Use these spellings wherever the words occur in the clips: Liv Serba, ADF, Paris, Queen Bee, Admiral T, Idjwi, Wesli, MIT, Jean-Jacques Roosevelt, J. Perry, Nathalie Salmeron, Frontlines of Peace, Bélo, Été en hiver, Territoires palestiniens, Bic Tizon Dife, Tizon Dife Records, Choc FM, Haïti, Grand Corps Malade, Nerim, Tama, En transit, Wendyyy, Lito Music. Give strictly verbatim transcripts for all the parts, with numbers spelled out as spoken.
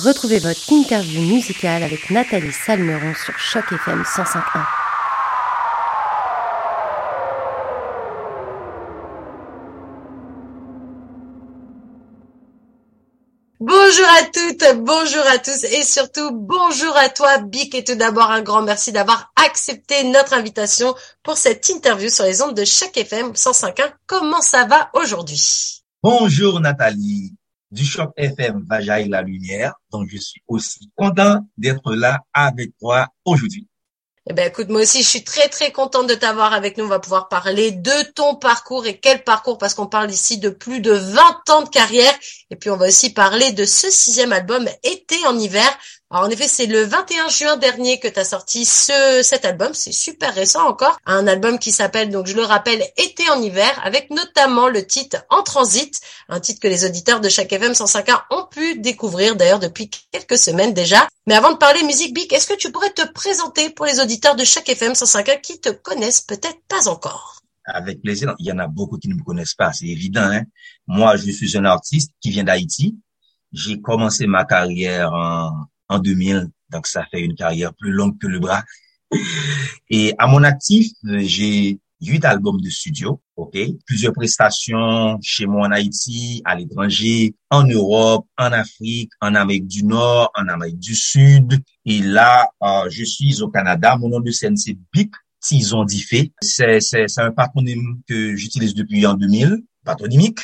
Retrouvez votre interview musicale avec Nathalie Salmeron sur Choc F M cent cinq point un. Bonjour à toutes, bonjour à tous et surtout bonjour à toi Bic, et tout d'abord un grand merci d'avoir accepté notre invitation pour cette interview sur les ondes de Choc F M cent cinq point un. Comment ça va aujourd'hui? Bonjour Nathalie, du Choc F M va jaillir la lumière, donc je suis aussi content d'être là avec toi aujourd'hui. Eh ben, écoute, moi aussi, je suis très, très contente de t'avoir avec nous. On va pouvoir parler de ton parcours et quel parcours, parce qu'on parle ici de plus de vingt ans de carrière. Et puis, on va aussi parler de ce sixième album, Été en hiver. Alors, en effet, c'est le vingt et un juin dernier que t'as sorti ce, cet album. C'est super récent encore. Un album qui s'appelle, donc, je le rappelle, Été en hiver, avec notamment le titre En transit. Un titre que les auditeurs de Choc F M cent cinq point un ont pu découvrir, d'ailleurs, depuis quelques semaines déjà. Mais avant de parler musique, Bic, est-ce que tu pourrais te présenter pour les auditeurs de Choc F M cent cinq point un qui te connaissent peut-être pas encore? Avec plaisir. Il y en a beaucoup qui ne me connaissent pas, c'est évident, hein. Moi, je suis un artiste qui vient d'Haïti. J'ai commencé ma carrière en, en deux mille, donc ça fait une carrière plus longue que le bras. Et à mon actif, j'ai huit albums de studio, ok, plusieurs prestations chez moi en Haïti, à l'étranger, en Europe, en Afrique, en Amérique du Nord, en Amérique du Sud. Et là, euh, je suis au Canada. Mon nom de scène, c'est Bic Tizon Dife. C'est c'est c'est un patronyme que j'utilise depuis en deux mille, patronymique.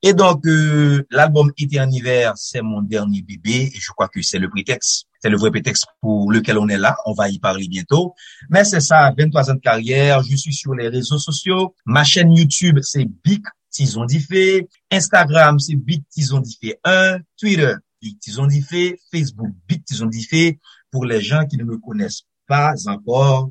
Et donc euh, l'album Été en hiver, c'est mon dernier bébé, et je crois que c'est le prétexte, c'est le vrai prétexte pour lequel on est là, on va y parler bientôt. Mais c'est ça, vingt-trois ans de carrière, je suis sur les réseaux sociaux, ma chaîne YouTube c'est Bic Tizon Dife, Instagram c'est Bic Tizon Dife un, Twitter Bic Tizon Dife, Facebook Bic Tizon Dife. Pour les gens qui ne me connaissent pas encore,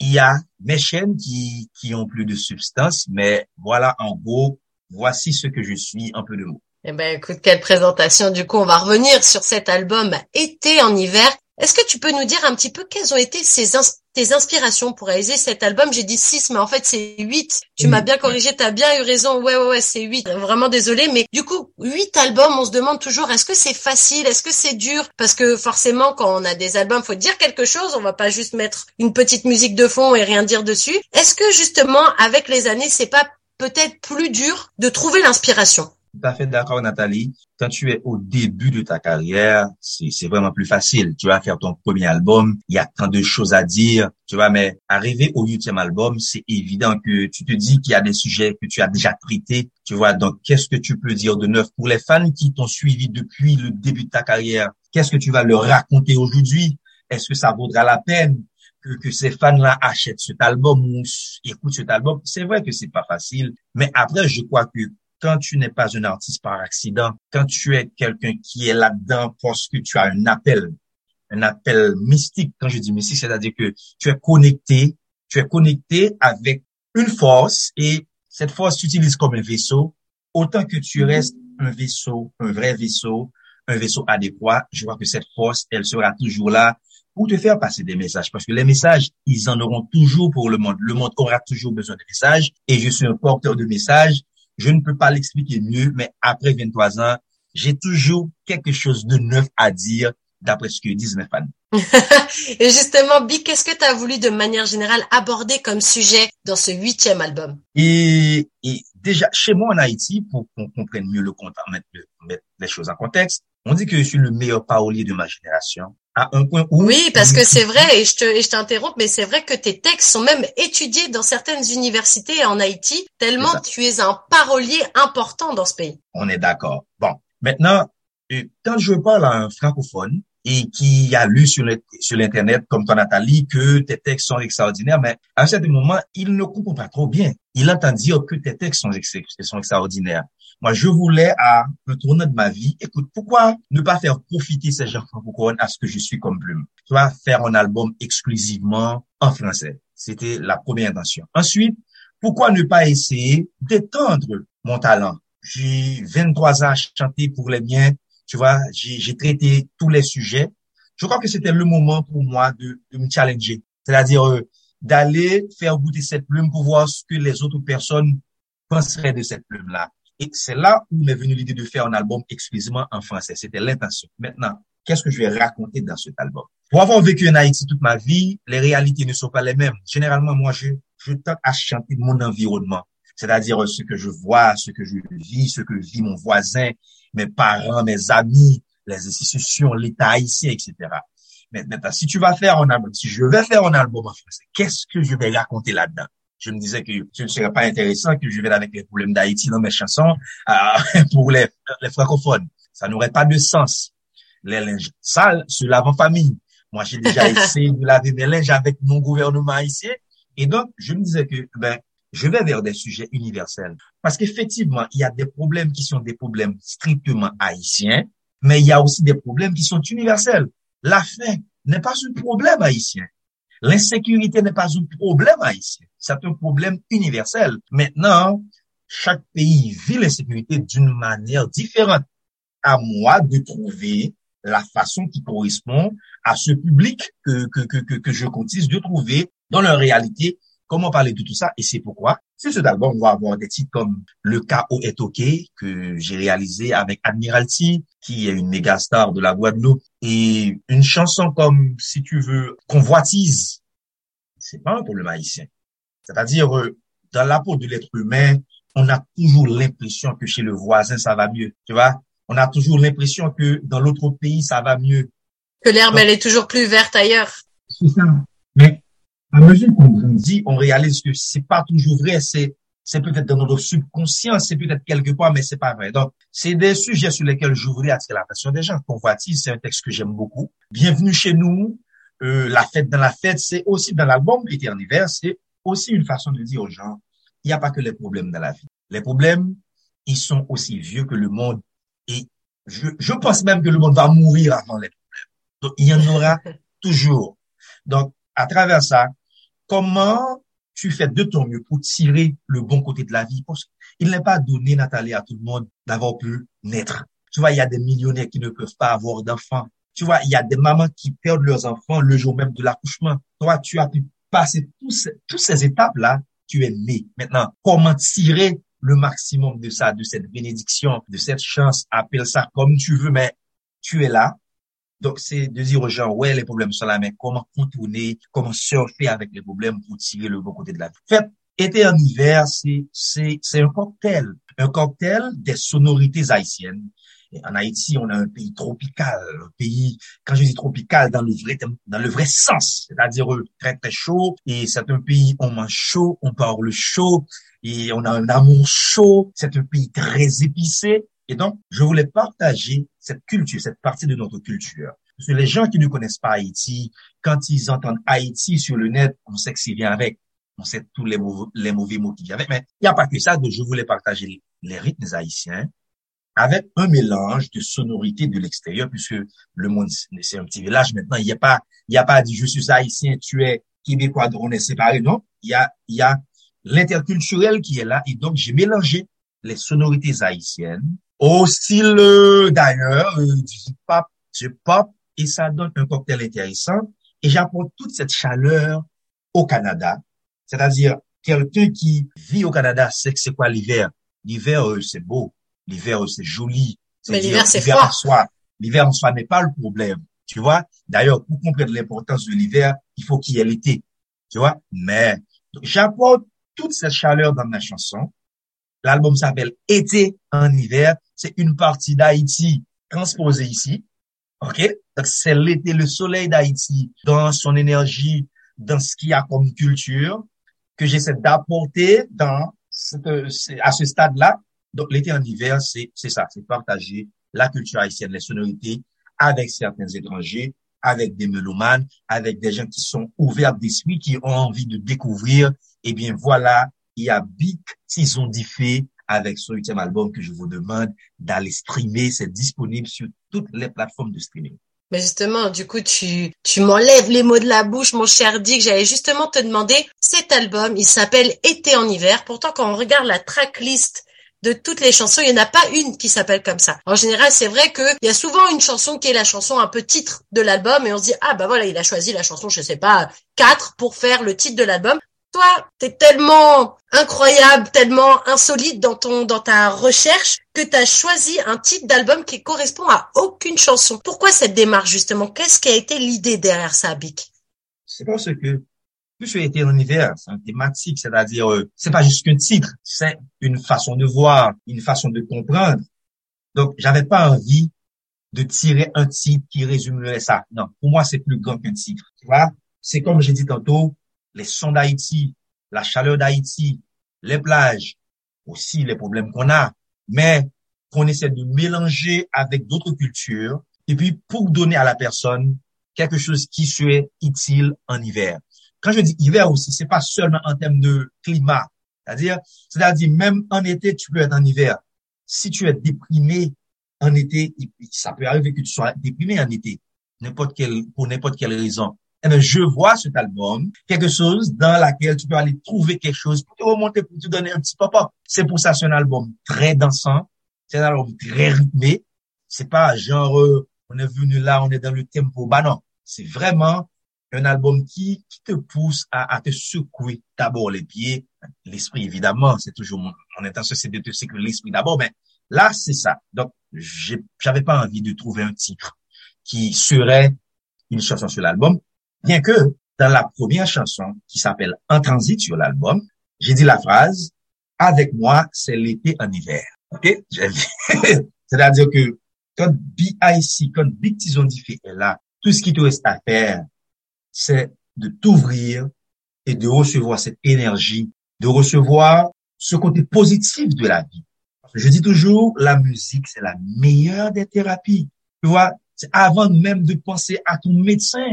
il y a mes chaînes qui qui ont plus de substance, mais voilà en gros. Voici ce que je suis, un peu de mots. Eh ben, écoute, quelle présentation. Du coup, on va revenir sur cet album Été en hiver. Est-ce que tu peux nous dire un petit peu quelles ont été ces ins- tes inspirations pour réaliser cet album? J'ai dit six, mais en fait, c'est huit. Tu oui, m'as bien corrigé, t'as bien eu raison. Ouais, ouais, ouais, c'est huit. Vraiment désolé, mais du coup, huit albums, on se demande toujours, est-ce que c'est facile? Est-ce que c'est dur? Parce que forcément, quand on a des albums, faut dire quelque chose. On va pas juste mettre une petite musique de fond et rien dire dessus. Est-ce que justement, avec les années, c'est pas peut-être plus dur de trouver l'inspiration? Tout à fait d'accord, Nathalie. Quand tu es au début de ta carrière, c'est, c'est vraiment plus facile. Tu vas faire ton premier album, il y a tant de choses à dire, tu vois, mais arriver au huitième album, c'est évident que tu te dis qu'il y a des sujets que tu as déjà traités, tu vois, donc qu'est-ce que tu peux dire de neuf pour les fans qui t'ont suivi depuis le début de ta carrière? Qu'est-ce que tu vas leur raconter aujourd'hui? Est-ce que ça vaudra la peine Que, que ces fans-là achètent cet album ou écoutent cet album? C'est vrai que c'est pas facile, mais après, je crois que quand tu n'es pas un artiste par accident, quand tu es quelqu'un qui est là-dedans parce que tu as un appel, un appel mystique. Quand je dis mystique, c'est-à-dire que tu es connecté, tu es connecté avec une force, et cette force t'utilise comme un vaisseau. Autant que tu restes un vaisseau, un vrai vaisseau, un vaisseau adéquat, je crois que cette force, elle sera toujours là pour te faire passer des messages, parce que les messages, ils en auront toujours pour le monde. Le monde aura toujours besoin de messages, et je suis un porteur de messages. Je ne peux pas l'expliquer mieux, mais après vingt-trois ans, j'ai toujours quelque chose de neuf à dire, d'après ce que disent mes fans. Et justement, Bic, qu'est-ce que tu as voulu de manière générale aborder comme sujet dans ce huitième album? Et, et déjà, chez moi en Haïti, pour qu'on comprenne mieux le contexte, mettre, mettre les choses en contexte, on dit que je suis le meilleur parolier de ma génération. À un point où... Oui, parce que c'est vrai, et je te, et je t'interromps, mais c'est vrai que tes textes sont même étudiés dans certaines universités en Haïti, tellement tu es un parolier important dans ce pays. On est d'accord. Bon, maintenant, quand je parle à un francophone et qui a lu sur, le, sur l'Internet, comme toi, Nathalie, que tes textes sont extraordinaires, mais à un certain moment, il ne comprend pas trop bien. Il entend dire que tes textes sont, ex- sont extraordinaires. Moi, je voulais, à un tournant de ma vie, écoute, pourquoi ne pas faire profiter ces gens francophones à ce que je suis comme plume? Tu vas faire un album exclusivement en français. C'était la première intention. Ensuite, pourquoi ne pas essayer d'étendre mon talent? J'ai vingt-trois ans à chanter pour les miens. Tu vois, j'ai, j'ai traité tous les sujets. Je crois que c'était le moment pour moi de, de me challenger. C'est-à-dire, euh, d'aller faire goûter cette plume pour voir ce que les autres personnes penseraient de cette plume-là. Et c'est là où m'est venue l'idée de faire un album exclusivement en français. C'était l'intention. Maintenant, qu'est-ce que je vais raconter dans cet album? Pour avoir vécu en Haïti toute ma vie, les réalités ne sont pas les mêmes. Généralement, moi, je, je tente à chanter mon environnement, c'est-à-dire ce que je vois, ce que je vis, ce que vit mon voisin, mes parents, mes amis, les institutions, l'État haïtien, et cetera. Maintenant, si tu vas faire un album, si je vais faire un album en français, qu'est-ce que je vais raconter là-dedans? Je me disais que ce ne serait pas intéressant que je vienne avec les problèmes d'Haïti dans mes chansons euh, pour les, les francophones. Ça n'aurait pas de sens. Les linges sales se lavent en famille. Moi, j'ai déjà essayé de laver mes linges avec mon gouvernement haïtien. Et donc, je me disais que ben, je vais vers des sujets universels. Parce qu'effectivement, il y a des problèmes qui sont des problèmes strictement haïtiens, mais il y a aussi des problèmes qui sont universels. La faim n'est pas un problème haïtien. L'insécurité n'est pas un problème haïtien. C'est un problème universel. Maintenant, chaque pays vit l'insécurité d'une manière différente. À moi de trouver la façon qui correspond à ce public que, que, que, que je cotise, de trouver dans leur réalité comment parler de tout ça. Et c'est pourquoi, c'est ce d'abord, on va avoir des titres comme Le chaos est OK, que j'ai réalisé avec Admiral T, qui est une méga star de la Guadeloupe, et une chanson comme, si tu veux, Convoitise. C'est pas un problème haïtien. C'est-à-dire, dans la peau de l'être humain, on a toujours l'impression que chez le voisin, ça va mieux, tu vois? On a toujours l'impression que dans l'autre pays, ça va mieux. Que l'herbe, donc, elle est toujours plus verte ailleurs. C'est ça. Mais à mesure qu'on grandit, on réalise que c'est pas toujours vrai. C'est, c'est peut-être dans notre subconscient, c'est peut-être quelque part, mais c'est pas vrai. Donc, c'est des sujets sur lesquels je voudrais attirer l'attention des gens. Convoitise, c'est un texte que j'aime beaucoup. Bienvenue chez nous. Euh, la fête dans la fête, c'est aussi dans l'album Été en hiver, c'est aussi une façon de dire aux gens, il n'y a pas que les problèmes dans la vie. Les problèmes, ils sont aussi vieux que le monde. Et je, je pense même que le monde va mourir avant les problèmes. Donc, il y en aura toujours. Donc, à travers ça, comment tu fais de ton mieux pour tirer le bon côté de la vie? Parce qu'il n'est pas donné, Nathalie, à tout le monde d'avoir pu naître. Tu vois, il y a des millionnaires qui ne peuvent pas avoir d'enfants. Tu vois, il y a des mamans qui perdent leurs enfants le jour même de l'accouchement. Toi, tu as pu passer tous, toutes ces étapes-là, tu es né. Maintenant, comment tirer le maximum de ça, de cette bénédiction, de cette chance, appelle ça comme tu veux, mais tu es là. Donc, c'est de dire aux gens, ouais, les problèmes sont là, mais comment contourner, comment surfer avec les problèmes pour tirer le bon côté de la vie. En fait, Été en hiver, c'est, c'est, c'est un cocktail, un cocktail des sonorités haïtiennes. Et en Haïti, on a un pays tropical, un pays, quand je dis tropical, dans le vrai, dans le vrai sens, c'est-à-dire très, très chaud, et c'est un pays, on mange chaud, on parle chaud, et on a un amour chaud, c'est un pays très épicé. Et donc, je voulais partager cette culture, cette partie de notre culture. Parce que les gens qui ne connaissent pas Haïti, quand ils entendent Haïti sur le net, on sait que c'est bien avec. On sait tous les, mauva- les mauvais mots qui viennent avec. Mais il n'y a pas que ça. Donc, je voulais partager les rythmes haïtiens avec un mélange de sonorités de l'extérieur, puisque le monde, c'est un petit village maintenant. Il n'y a pas, il n'y a pas à dire, je suis haïtien, tu es québécois, on est séparés. Non, il y a, il y a l'interculturel qui est là, et donc j'ai mélangé les sonorités haïtiennes au style euh, d'ailleurs euh, du hip-hop, du pop, et ça donne un cocktail intéressant. Et j'apporte toute cette chaleur au Canada, c'est-à-dire quelqu'un qui vit au Canada sait que c'est quoi l'hiver. L'hiver euh, c'est beau, l'hiver euh, c'est joli, c'est mais dire, l'hiver c'est l'hiver froid. En soi, l'hiver en soi n'est pas le problème, tu vois. D'ailleurs, pour comprendre l'importance de l'hiver, il faut qu'il y ait l'été, tu vois. Mais donc, j'apporte toute cette chaleur dans ma chanson. L'album s'appelle Été en hiver. C'est une partie d'Haïti transposée ici. OK? Donc, c'est l'été, le soleil d'Haïti dans son énergie, dans ce qu'il y a comme culture que j'essaie d'apporter dans cette, à ce stade-là. Donc, l'été en hiver, c'est, c'est ça. C'est partager la culture haïtienne, les sonorités avec certains étrangers, avec des mélomanes, avec des gens qui sont ouverts d'esprit, qui ont envie de découvrir. Eh bien, voilà, il y a Bic Tizon Dife avec son huitième album que je vous demande d'aller streamer. C'est disponible sur toutes les plateformes de streaming. Mais justement, du coup, tu, tu m'enlèves les mots de la bouche, mon cher Dick. J'allais justement te demander, cet album, il s'appelle Été en hiver. Pourtant, quand on regarde la tracklist de toutes les chansons, il n'y en a pas une qui s'appelle comme ça. En général, c'est vrai qu'il y a souvent une chanson qui est la chanson un peu titre de l'album et on se dit, ah bah voilà, il a choisi la chanson, je sais pas, quatre pour faire le titre de l'album. toi, t'es tellement incroyable, tellement insolite dans ton, dans ta recherche que t'as choisi un titre d'album qui correspond à aucune chanson. Pourquoi cette démarche, justement? Qu'est-ce qui a été l'idée derrière ça, Bic? C'est parce que tout ce Été en hiver, c'est un thématique, c'est-à-dire, euh, c'est pas juste qu'un titre, c'est une façon de voir, une façon de comprendre. Donc, j'avais pas envie de tirer un titre qui résumerait ça. Non, pour moi, c'est plus grand qu'un titre. Tu vois? C'est comme j'ai dit tantôt, les sons d'Haïti, la chaleur d'Haïti, les plages, aussi les problèmes qu'on a, mais qu'on essaie de mélanger avec d'autres cultures, et puis pour donner à la personne quelque chose qui serait utile en hiver. Quand je dis hiver aussi, c'est pas seulement en termes de climat. C'est-à-dire, c'est-à-dire, même en été, tu peux être en hiver. Si tu es déprimé en été, ça peut arriver que tu sois déprimé en été, n'importe quel, pour n'importe quelle raison. Eh bien, je vois cet album, quelque chose dans laquelle tu peux aller trouver quelque chose pour te remonter, pour te donner un petit pop-up. C'est pour ça, c'est un album très dansant. C'est un album très rythmé. C'est pas genre, euh, on est venu là, on est dans le tempo. Bah non. C'est vraiment un album qui, qui te pousse à, à te secouer d'abord les pieds, l'esprit évidemment, c'est toujours mon, mon intention, c'est de te secouer l'esprit d'abord, mais là c'est ça. Donc j'ai, j'avais pas envie de trouver un titre qui serait une chanson sur l'album, bien que dans la première chanson qui s'appelle En transit sur l'album, j'ai dit la phrase avec moi c'est l'été en hiver. Ok, c'est-à-dire que quand B I C, quand Bic Tizon Dife est là, tout ce qui te reste à faire c'est de t'ouvrir et de recevoir cette énergie, de recevoir ce côté positif de la vie. Je dis toujours, la musique, c'est la meilleure des thérapies. Tu vois, c'est avant même de penser à ton médecin,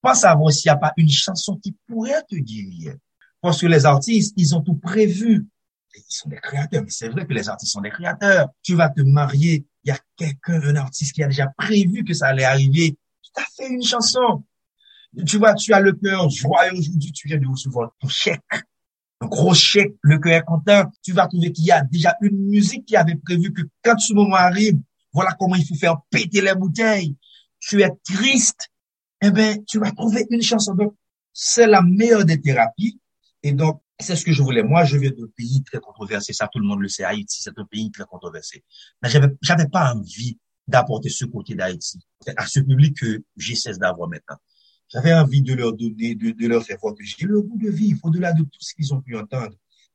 pense à voir s'il n'y a pas une chanson qui pourrait te guérir. Parce que les artistes, ils ont tout prévu. Ils sont des créateurs, mais c'est vrai que les artistes sont des créateurs. Tu vas te marier, il y a quelqu'un, un artiste qui a déjà prévu que ça allait arriver. Tu t'as fait une chanson. Tu vois, tu as le cœur joyeux aujourd'hui, tu viens de recevoir ton chèque, un gros chèque, le cœur est content. Tu vas trouver qu'il y a déjà une musique qui avait prévu que quand ce moment arrive, voilà comment il faut faire péter les bouteilles. Tu es triste, eh ben tu vas trouver une chanson. Donc, c'est la meilleure des thérapies. Et donc, c'est ce que je voulais. Moi, je viens d'un pays très controversé, ça tout le monde le sait. Haïti, c'est un pays très controversé. Mais j'avais, j'avais pas envie d'apporter ce côté d'Haïti à ce public que j'ai cesse d'avoir maintenant. J'avais envie de leur donner, de, de leur faire voir que j'ai le goût de vivre, au-delà de tout ce qu'ils ont pu entendre.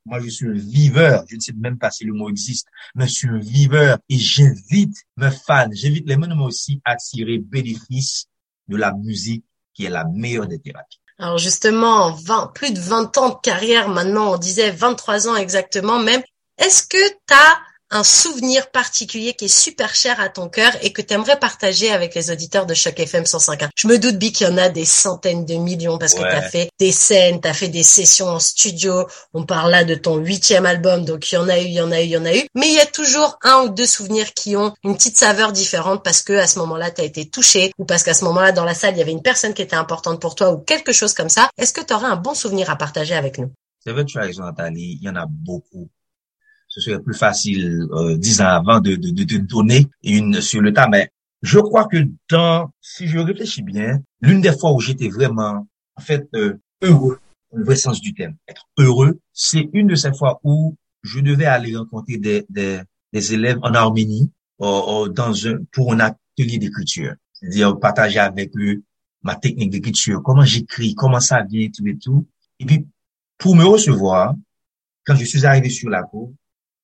Moi, je suis un viveur. Je ne sais même pas si le mot existe, mais je suis un viveur. Et j'invite mes fans, j'invite les mêmes aussi à tirer bénéfice de la musique qui est la meilleure des thérapies. Alors justement, vingt, plus de vingt ans de carrière maintenant, on disait vingt-trois ans exactement même. Est-ce que tu as un souvenir particulier qui est super cher à ton cœur et que tu aimerais partager avec les auditeurs de Choc F M cent cinq virgule un. Je me doute, Bic, qu'il y en a des centaines de millions parce ouais. que t'as fait des scènes, t'as fait des sessions en studio. On parle là de ton huitième album, donc il y en a eu, il y en a eu, il y en a eu. Mais il y a toujours un ou deux souvenirs qui ont une petite saveur différente parce que à ce moment-là, t'as été touché ou parce qu'à ce moment-là, dans la salle, il y avait une personne qui était importante pour toi ou quelque chose comme ça. Est-ce que t'aurais un bon souvenir à partager avec nous? C'est vrai, tu as raison, Nathalie. Il y en a beaucoup. Ce serait plus facile dix euh, ans avant de, de, de, de donner une sur le tas. Mais je crois que dans, si je réfléchis bien, l'une des fois où j'étais vraiment, en fait, euh, heureux, le vrai sens du terme, être heureux, c'est une de ces fois où je devais aller rencontrer des, des, des élèves en Arménie euh, dans un, pour un atelier d'écriture. C'est-à-dire partager avec eux ma technique d'écriture, comment j'écris, comment ça vient, tout et tout. Et puis, pour me recevoir, quand je suis arrivé sur la cour,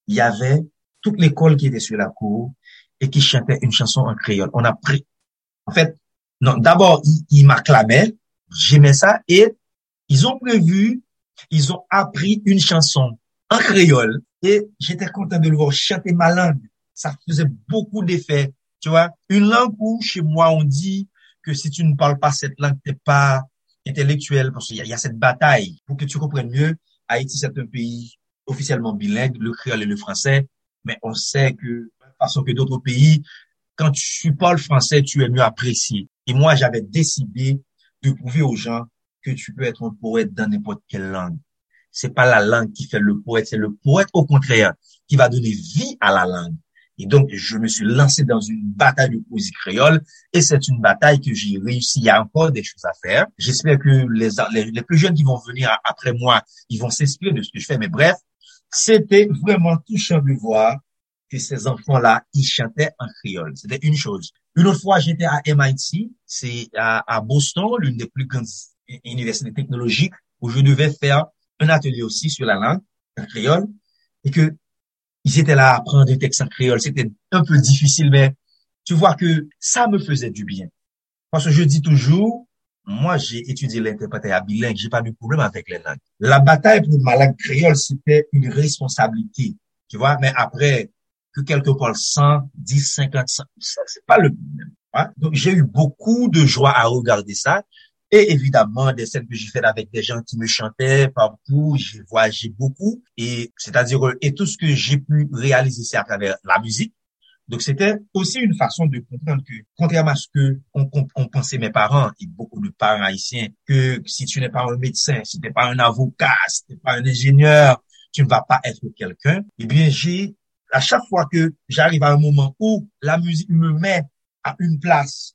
il y avait toute l'école qui était sur la cour et qui chantait une chanson en créole. On a pris. En fait, non, d'abord, ils, ils m'acclamaient, j'aimais ça, et ils ont prévu, ils ont appris une chanson en créole, et j'étais content de le voir chanter ma langue. Ça faisait beaucoup d'effet, tu vois. Une langue où, chez moi, on dit que si tu ne parles pas cette langue, t'es pas intellectuel, parce qu'il y a, il y a cette bataille. Pour que tu comprennes mieux, Haïti, c'est un pays officiellement bilingue, le créole et le français, mais on sait que, façon que d'autres pays, quand tu parles français, tu es mieux apprécié. Et moi, j'avais décidé de prouver aux gens que tu peux être un poète dans n'importe quelle langue. C'est pas la langue qui fait le poète, c'est le poète, au contraire, qui va donner vie à la langue. Et donc, je me suis lancé dans une bataille de poésie créole et c'est une bataille que j'ai réussi. Il y a encore des choses à faire. J'espère que les, les, les plus jeunes qui vont venir après moi, ils vont s'inspirer de ce que je fais. Mais bref, c'était vraiment touchant de voir que ces enfants-là, ils chantaient en créole. C'était une chose. Une autre fois, j'étais à M I T, c'est à, à Boston, l'une des plus grandes universités technologiques, où je devais faire un atelier aussi sur la langue, en créole, et que ils étaient là à apprendre des textes en créole. C'était un peu difficile, mais tu vois que ça me faisait du bien. Parce que je dis toujours, moi, j'ai étudié l'interprétation bilingue, j'ai pas de problème avec les langues. La bataille pour ma langue créole, c'était une responsabilité, tu vois, mais après, que quelqu'un parle cent, dix, cinquante, cent, c'est pas le même. Hein? Donc, j'ai eu beaucoup de joie à regarder ça. Et évidemment, des scènes que j'ai faites avec des gens qui me chantaient partout, j'ai voyagé beaucoup. Et c'est-à-dire, et tout ce que j'ai pu réaliser, c'est à travers la musique. Donc, c'était aussi une façon de comprendre que, contrairement à ce que on, on, on pensait mes parents et beaucoup de parents haïtiens, que si tu n'es pas un médecin, si tu n'es pas un avocat, si tu n'es pas un ingénieur, tu ne vas pas être quelqu'un. Eh bien, j'ai, à chaque fois que j'arrive à un moment où la musique me met à une place,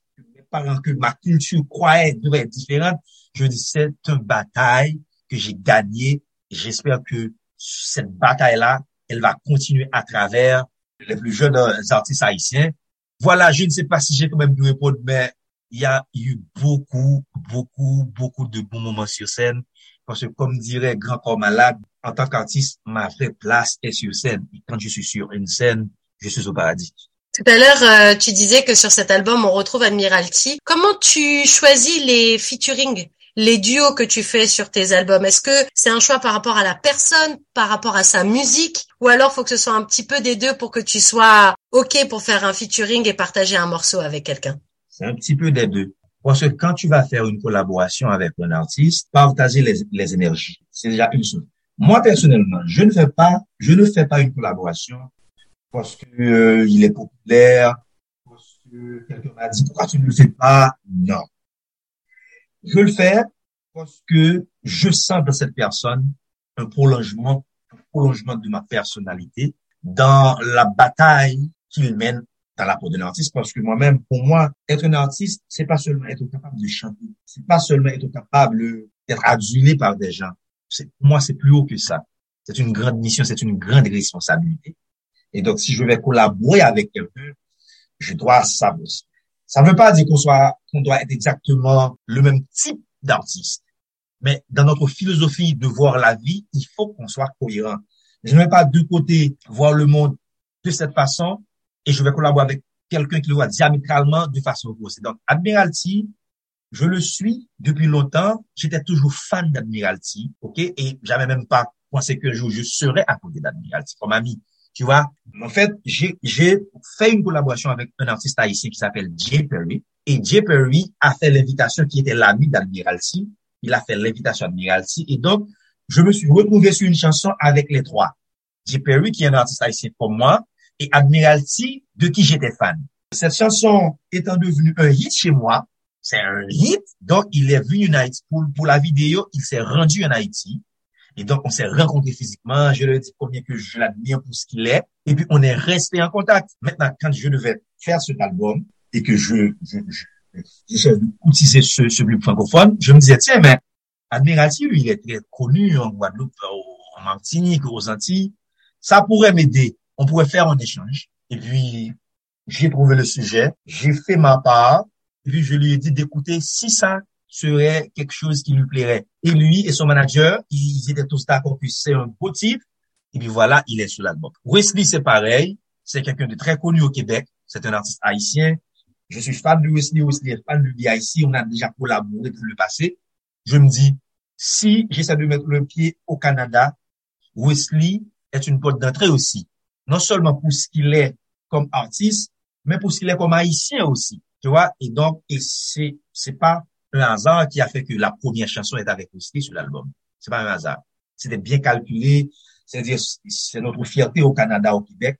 parlant que ma culture croyait devait être différente, je dis, c'est une bataille que j'ai gagnée. J'espère que cette bataille-là, elle va continuer à travers les plus jeunes artistes haïtiens. Voilà, je ne sais pas si j'ai quand même dû répondre, mais il y a eu beaucoup, beaucoup, beaucoup de bons moments sur scène. Parce que, comme dirait Grand Corps Malade, en tant qu'artiste, ma vraie place est sur scène. Et quand je suis sur une scène, je suis au paradis. Tout à l'heure, euh, tu disais que sur cet album, on retrouve Admiral T. Comment tu choisis les featuring, les duos que tu fais sur tes albums? Est-ce que c'est un choix par rapport à la personne, par rapport à sa musique? Ou alors, faut que ce soit un petit peu des deux pour que tu sois OK pour faire un featuring et partager un morceau avec quelqu'un? C'est un petit peu des deux. Parce que quand tu vas faire une collaboration avec un artiste, partager les, les énergies, c'est déjà une chose. Moi, personnellement, je ne fais pas, je ne fais pas une collaboration parce que euh, il est populaire, parce que quelqu'un m'a dit, pourquoi tu ne le fais pas? Non. Je le fais parce que je sens dans cette personne un prolongement, un prolongement de ma personnalité dans la bataille qu'il mène dans la peau d'un artiste, parce que moi-même, pour moi, être un artiste, c'est pas seulement être capable de chanter, c'est pas seulement être capable d'être adulé par des gens. C'est, pour moi, c'est plus haut que ça. C'est une grande mission, c'est une grande responsabilité. Et donc, si je vais collaborer avec quelqu'un, je dois savoir. Ça ne veut pas dire qu'on soit, qu'on doit être exactement le même type d'artiste. Mais dans notre philosophie de voir la vie, il faut qu'on soit cohérent. Je ne vais pas de côté voir le monde de cette façon et je vais collaborer avec quelqu'un qui le voit diamétralement de façon opposée. Donc, Admiral T, je le suis depuis longtemps. J'étais toujours fan d'Admiral T, ok? Et j'avais même pas pensé qu'un jour je serais à côté d'Admiral T comme ami. Tu vois, en fait, j'ai, j'ai fait une collaboration avec un artiste haïtien qui s'appelle J. Perry. Et J. Perry a fait l'invitation, qui était l'ami d'Admiral T. Il a fait l'invitation d'Admiral T. Et donc, je me suis retrouvé sur une chanson avec les trois. J. Perry, qui est un artiste haïtien pour moi, et Admiral T, de qui j'étais fan. Cette chanson étant devenue un hit chez moi, c'est un hit. Donc, il est venu en Haïti pour, pour la vidéo. Il s'est rendu en Haïti. Et donc, on s'est rencontrés physiquement. Je lui ai dit combien que je l'admire pour ce qu'il est. Et puis, on est resté en contact. Maintenant, quand je devais faire cet album et que je, je, je, je utilisais ce, ce public francophone, je me disais, tiens, mais Admiral T, lui, il est très connu en Guadeloupe, en Martinique, aux Antilles. Ça pourrait m'aider. On pourrait faire un échange. Et puis, j'ai trouvé le sujet. J'ai fait ma part. Et puis, je lui ai dit d'écouter si ça serait quelque chose qui lui plairait. Et lui et son manager, ils étaient tous d'accord que c'est un beau type. Et puis voilà, il est sur l'album. Wesli, c'est pareil. C'est quelqu'un de très connu au Québec. C'est un artiste haïtien. Je suis fan de Wesli. Wesli est fan de B I C. On a déjà collaboré pour le passé. Je me dis, si j'essaie de mettre le pied au Canada, Wesli est une porte d'entrée aussi. Non seulement pour ce qu'il est comme artiste, mais pour ce qu'il est comme haïtien aussi. Tu vois? Et donc, et c'est, c'est pas un hasard qui a fait que la première chanson est avec Wesli sur l'album. C'est pas un hasard. C'était bien calculé. C'est-à-dire, c'est notre fierté au Canada, au Québec.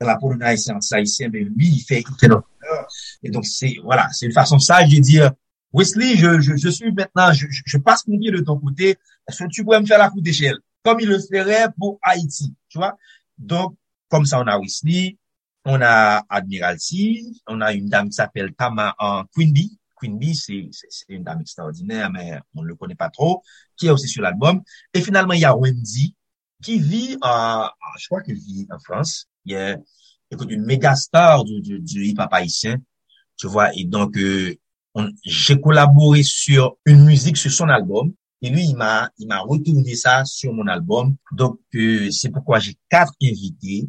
Dans la peau d'un haïtien, haïtien, mais lui, il fait, il fait notre peur. Et donc, c'est, voilà, c'est une façon sage de dire, Wesli, je, je, je suis maintenant, je, je passe mon pied de ton côté. Est-ce que tu pourrais me faire la coupe d'échelle? Comme il le ferait pour Haïti. Tu vois? Donc, comme ça, on a Wesli. on a Admiral T, on a une dame qui s'appelle Tama en Queen Bee. Queen Bee, c'est, c'est, c'est une dame extraordinaire, mais on ne le connaît pas trop, qui est aussi sur l'album. Et finalement, il y a Wendyyy, qui vit, à, je crois qu'il vit en France. Il est, écoute, une méga star du, du, du hip-hop haïtien, tu vois. Et donc, euh, on, j'ai collaboré sur une musique sur son album. Et lui, il m'a, il m'a retourné ça sur mon album. Donc, euh, c'est pourquoi j'ai quatre invités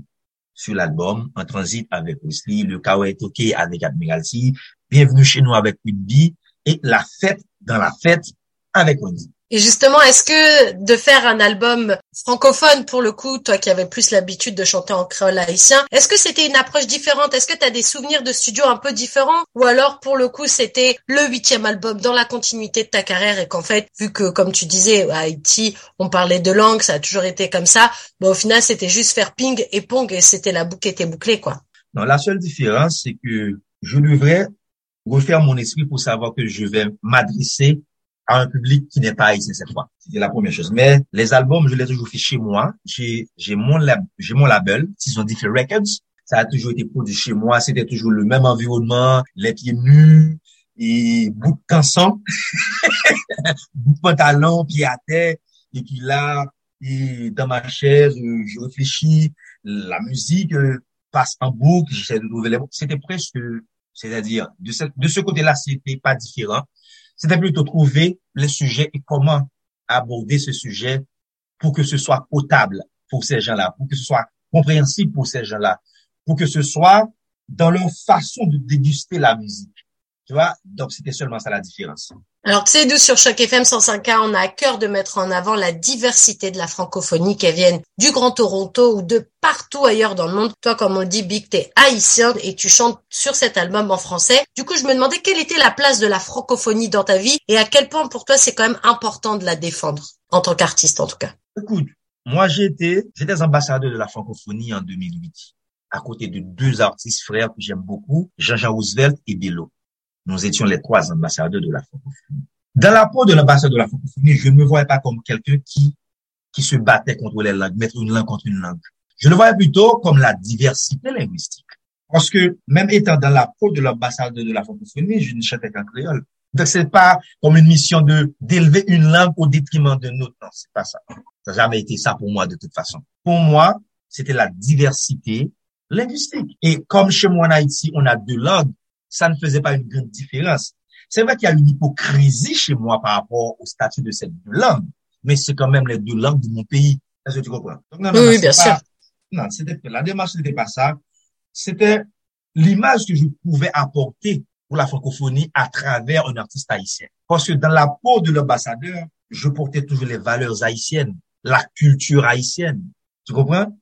sur l'album, En transit avec Wesli, le Kawaii Toké avec Admiral T, Bienvenue chez nous avec Queen Bee et La fête dans la fête avec Wendyyy. Et justement, est-ce que de faire un album francophone, pour le coup, toi qui avais plus l'habitude de chanter en créole haïtien, est-ce que c'était une approche différente? Est-ce que tu as des souvenirs de studio un peu différents? Ou alors, pour le coup, c'était le huitième album dans la continuité de ta carrière et qu'en fait, vu que, comme tu disais, à Haïti, on parlait de langue, ça a toujours été comme ça, bah, au final, c'était juste faire ping et pong et c'était la boucle était bouclée, quoi. Non, la seule différence, c'est que je devrais refaire mon esprit pour savoir que je vais m'adresser à un public qui n'est pas haïtien cette fois. C'était la première chose. Mais les albums, je les ai toujours fait chez moi. J'ai, j'ai mon lab, j'ai mon label, Tizon Dife Records. Ça a toujours été produit chez moi. C'était toujours le même environnement, les pieds nus et bout de canson, bout de pantalon, pieds à terre. Et puis là, et dans ma chaise, je réfléchis. La musique passe en boucle. J'essaie de trouver les mots. C'était presque, c'est-à-dire, de ce, de ce côté-là, c'était pas différent. C'était plutôt trouver les sujets et comment aborder ce sujet pour que ce soit potable pour ces gens-là, pour que ce soit compréhensible pour ces gens-là, pour que ce soit dans leur façon de déguster la musique. Tu vois? Donc, c'était seulement ça la différence. Alors, tu sais, nous, sur Choc F M cent cinq A, on a à cœur de mettre en avant la diversité de la francophonie qu'elle vienne du Grand Toronto ou de partout ailleurs dans le monde. Toi, comme on dit, Bic, t'es haïtienne et tu chantes sur cet album en français. Du coup, je me demandais quelle était la place de la francophonie dans ta vie et à quel point pour toi, c'est quand même important de la défendre, en tant qu'artiste en tout cas. Écoute, moi, j'étais, j'étais ambassadeur de la francophonie en deux mille huit, à côté de deux artistes frères que j'aime beaucoup, Jean-Jacques Roosevelt et Bélo. Nous étions les trois ambassadeurs de la francophonie. Dans la peau de l'ambassadeur de la francophonie, je ne me voyais pas comme quelqu'un qui qui se battait contre les langues, mettre une langue contre une langue. Je le voyais plutôt comme la diversité linguistique. Parce que même étant dans la peau de l'ambassadeur de la francophonie, je ne chantais qu'en créole. Donc c'est pas comme une mission de d'élever une langue au détriment d'une autre. Non, c'est pas ça. Ça n'a jamais été ça pour moi de toute façon. Pour moi, c'était la diversité linguistique. Et comme chez moi en Haïti, on a deux langues, ça ne faisait pas une grande différence. C'est vrai qu'il y a une hypocrisie chez moi par rapport au statut de cette deux langues, mais c'est quand même les deux langues de mon pays. Est-ce que tu comprends? Donc, non, non, oui, bien pas, sûr. Non, c'était, la démarche n'était pas ça. C'était l'image que je pouvais apporter pour la francophonie à travers un artiste haïtien. Parce que dans la peau de l'ambassadeur, je portais toujours les valeurs haïtiennes, la culture haïtienne. Tu comprends?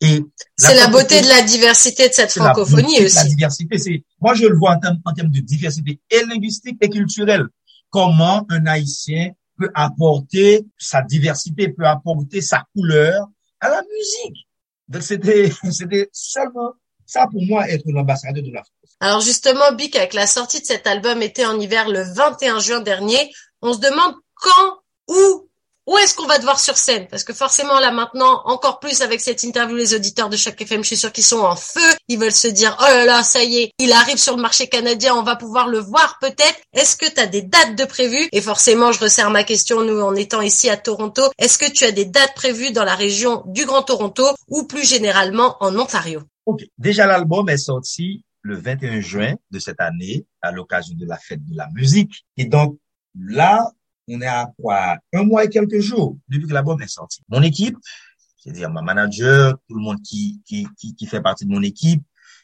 Et la c'est la beauté de la diversité de cette francophonie la aussi. La diversité, c'est, moi je le vois en termes, en termes de diversité et linguistique et culturelle. Comment un Haïtien peut apporter sa diversité, peut apporter sa couleur à la musique. Donc c'était, c'était seulement ça pour moi être l'ambassadeur de la France. Alors justement, Bic, avec la sortie de cet album Été en hiver le vingt et un juin dernier, on se demande quand, où, où est-ce qu'on va te voir sur scène? Parce que forcément, là, maintenant, encore plus avec cette interview, les auditeurs de Choc F M, je suis sûr qu'ils sont en feu. Ils veulent se dire, oh là là, ça y est, il arrive sur le marché canadien, on va pouvoir le voir peut-être. Est-ce que tu as des dates de prévues? Et forcément, je resserre ma question, nous, en étant ici à Toronto. Est-ce que tu as des dates prévues dans la région du Grand Toronto ou plus généralement en Ontario? Ok. Déjà, l'album est sorti le vingt et un juin de cette année à l'occasion de la fête de la musique. Et donc, là, on est à quoi? Un mois et quelques jours depuis que l'album est sorti. Mon équipe, c'est-à-dire ma manager, tout le monde qui, qui, qui, qui fait partie de mon équipe,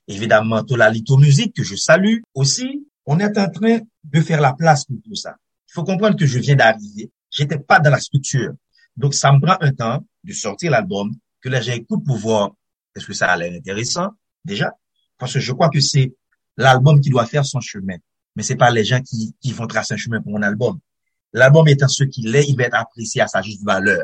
évidemment, tout la Lito Music que je salue aussi, on est en train de faire la place pour tout ça. Il faut comprendre que je viens d'arriver. J'étais pas dans la structure. Donc, ça me prend un temps de sortir l'album, que là, j'écoute pour voir est-ce que ça a l'air intéressant, déjà. Parce que je crois que c'est l'album qui doit faire son chemin. Mais c'est pas les gens qui, qui vont tracer un chemin pour mon album. L'album étant ce qu'il est, il va être apprécié à sa juste valeur.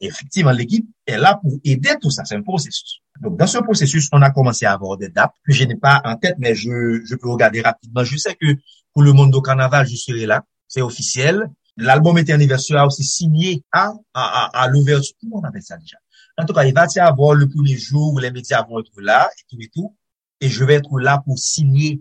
Effectivement, l'équipe est là pour aider tout ça. C'est un processus. Donc, dans ce processus, on a commencé à avoir des dates que je n'ai pas en tête, mais je, je peux regarder rapidement. Je sais que pour le monde au carnaval, je serai là. C'est officiel. L'album était anniversaire aussi signé à, à, à, à l'ouverture. Comment on appelle ça déjà? En tout cas, il va y avoir le premier jour où les médias vont être là et tout et tout. et je vais être là pour signer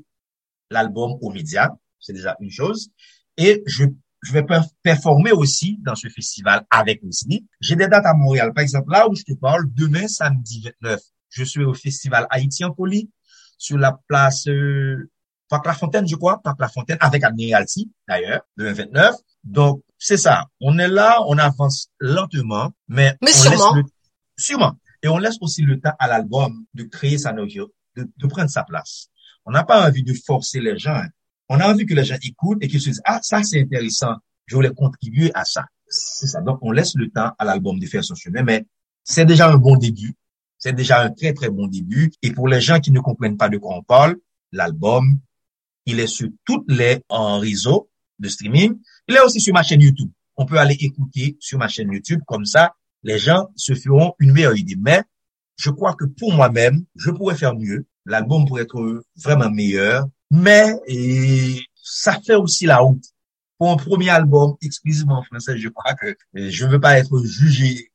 l'album aux médias. C'est déjà une chose. Et je, je vais performer aussi dans ce festival avec Wesli. J'ai des dates à Montréal. Par exemple, là où je te parle, demain, samedi vingt-neuf, je suis au festival Haïti en Poly, sur la place, euh, Parc La Fontaine, je crois, Parc La Fontaine, avec Admiral T, d'ailleurs, demain vingt-neuf. Donc, c'est ça. On est là, on avance lentement, mais, mais on sûrement. Laisse le... Sûrement. Et on laisse aussi le temps à l'album de créer sa nourriture, de, de prendre sa place. On n'a pas envie de forcer les gens. On a envie que les gens écoutent et qu'ils se disent, ah, ça, c'est intéressant. Je voulais contribuer à ça. C'est ça. Donc, on laisse le temps à l'album de faire son chemin, mais c'est déjà un bon début. C'est déjà un très, très bon début. Et pour les gens qui ne comprennent pas de quoi on parle, l'album, il est sur toutes les en réseaux de streaming. Il est aussi sur ma chaîne YouTube. On peut aller écouter sur ma chaîne YouTube. Comme ça, les gens se feront une meilleure idée. Mais je crois que pour moi-même, je pourrais faire mieux. L'album pourrait être vraiment meilleur. Mais et ça fait aussi la honte. Pour un premier album, exclusivement en français, je crois que je ne veux pas être jugé.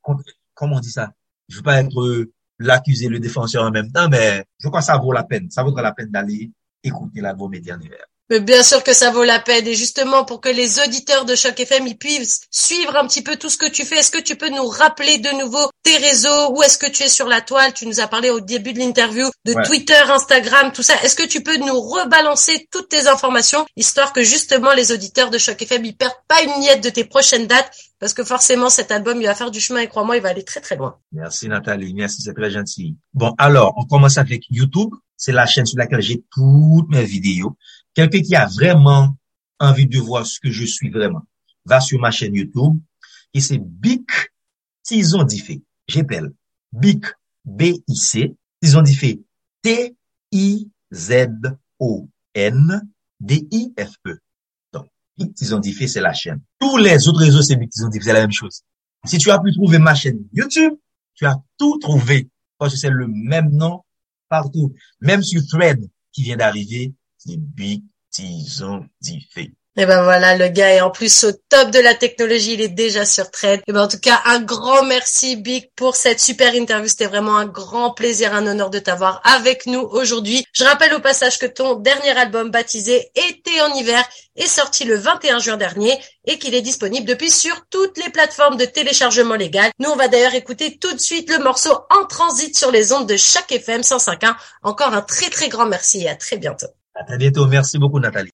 Comment on dit ça? Je ne veux pas être l'accusé, le défenseur en même temps. Mais je crois que ça vaut la peine. Ça vaudra la peine d'aller écouter l'album Été en hiver. Mais bien sûr que ça vaut la peine. Et justement, pour que les auditeurs de Choc F M ils puissent suivre un petit peu tout ce que tu fais, est-ce que tu peux nous rappeler de nouveau tes réseaux? Où est-ce que tu es sur la toile? Tu nous as parlé au début de l'interview de ouais. Twitter, Instagram, tout ça. Est-ce que tu peux nous rebalancer toutes tes informations, histoire que justement les auditeurs de Choc F M ils perdent pas une miette de tes prochaines dates? Parce que forcément, cet album, il va faire du chemin et crois-moi, il va aller très très loin. Merci Nathalie, merci, c'est très gentil. Bon, alors, on commence avec YouTube. C'est la chaîne sur laquelle j'ai toutes mes vidéos. Quelqu'un qui a vraiment envie de voir ce que je suis vraiment, va sur ma chaîne YouTube et c'est Bic Tizon Dife. J'appelle Bic B I C Tizon Dife T I Z O N D I F E. Donc, Bic Tizon Dife, c'est la chaîne. Tous les autres réseaux, c'est Bic Tizon Dife, c'est la même chose. Si tu as pu trouver ma chaîne YouTube, tu as tout trouvé parce que c'est le même nom partout, même sur Thread qui vient d'arriver, c'est Bic Tizon Dife. Et ben voilà, le gars est en plus au top de la technologie, il est déjà sur Thread. Et ben en tout cas, un grand merci Bic pour cette super interview, c'était vraiment un grand plaisir, un honneur de t'avoir avec nous aujourd'hui. Je rappelle au passage que ton dernier album baptisé Été en hiver est sorti le vingt et un juin dernier et qu'il est disponible depuis sur toutes les plateformes de téléchargement légal. Nous, on va d'ailleurs écouter tout de suite le morceau En transit sur les ondes de Choc F M cent cinq virgule un. Encore un très très grand merci et à très bientôt. À très bientôt. Merci beaucoup, Nathalie.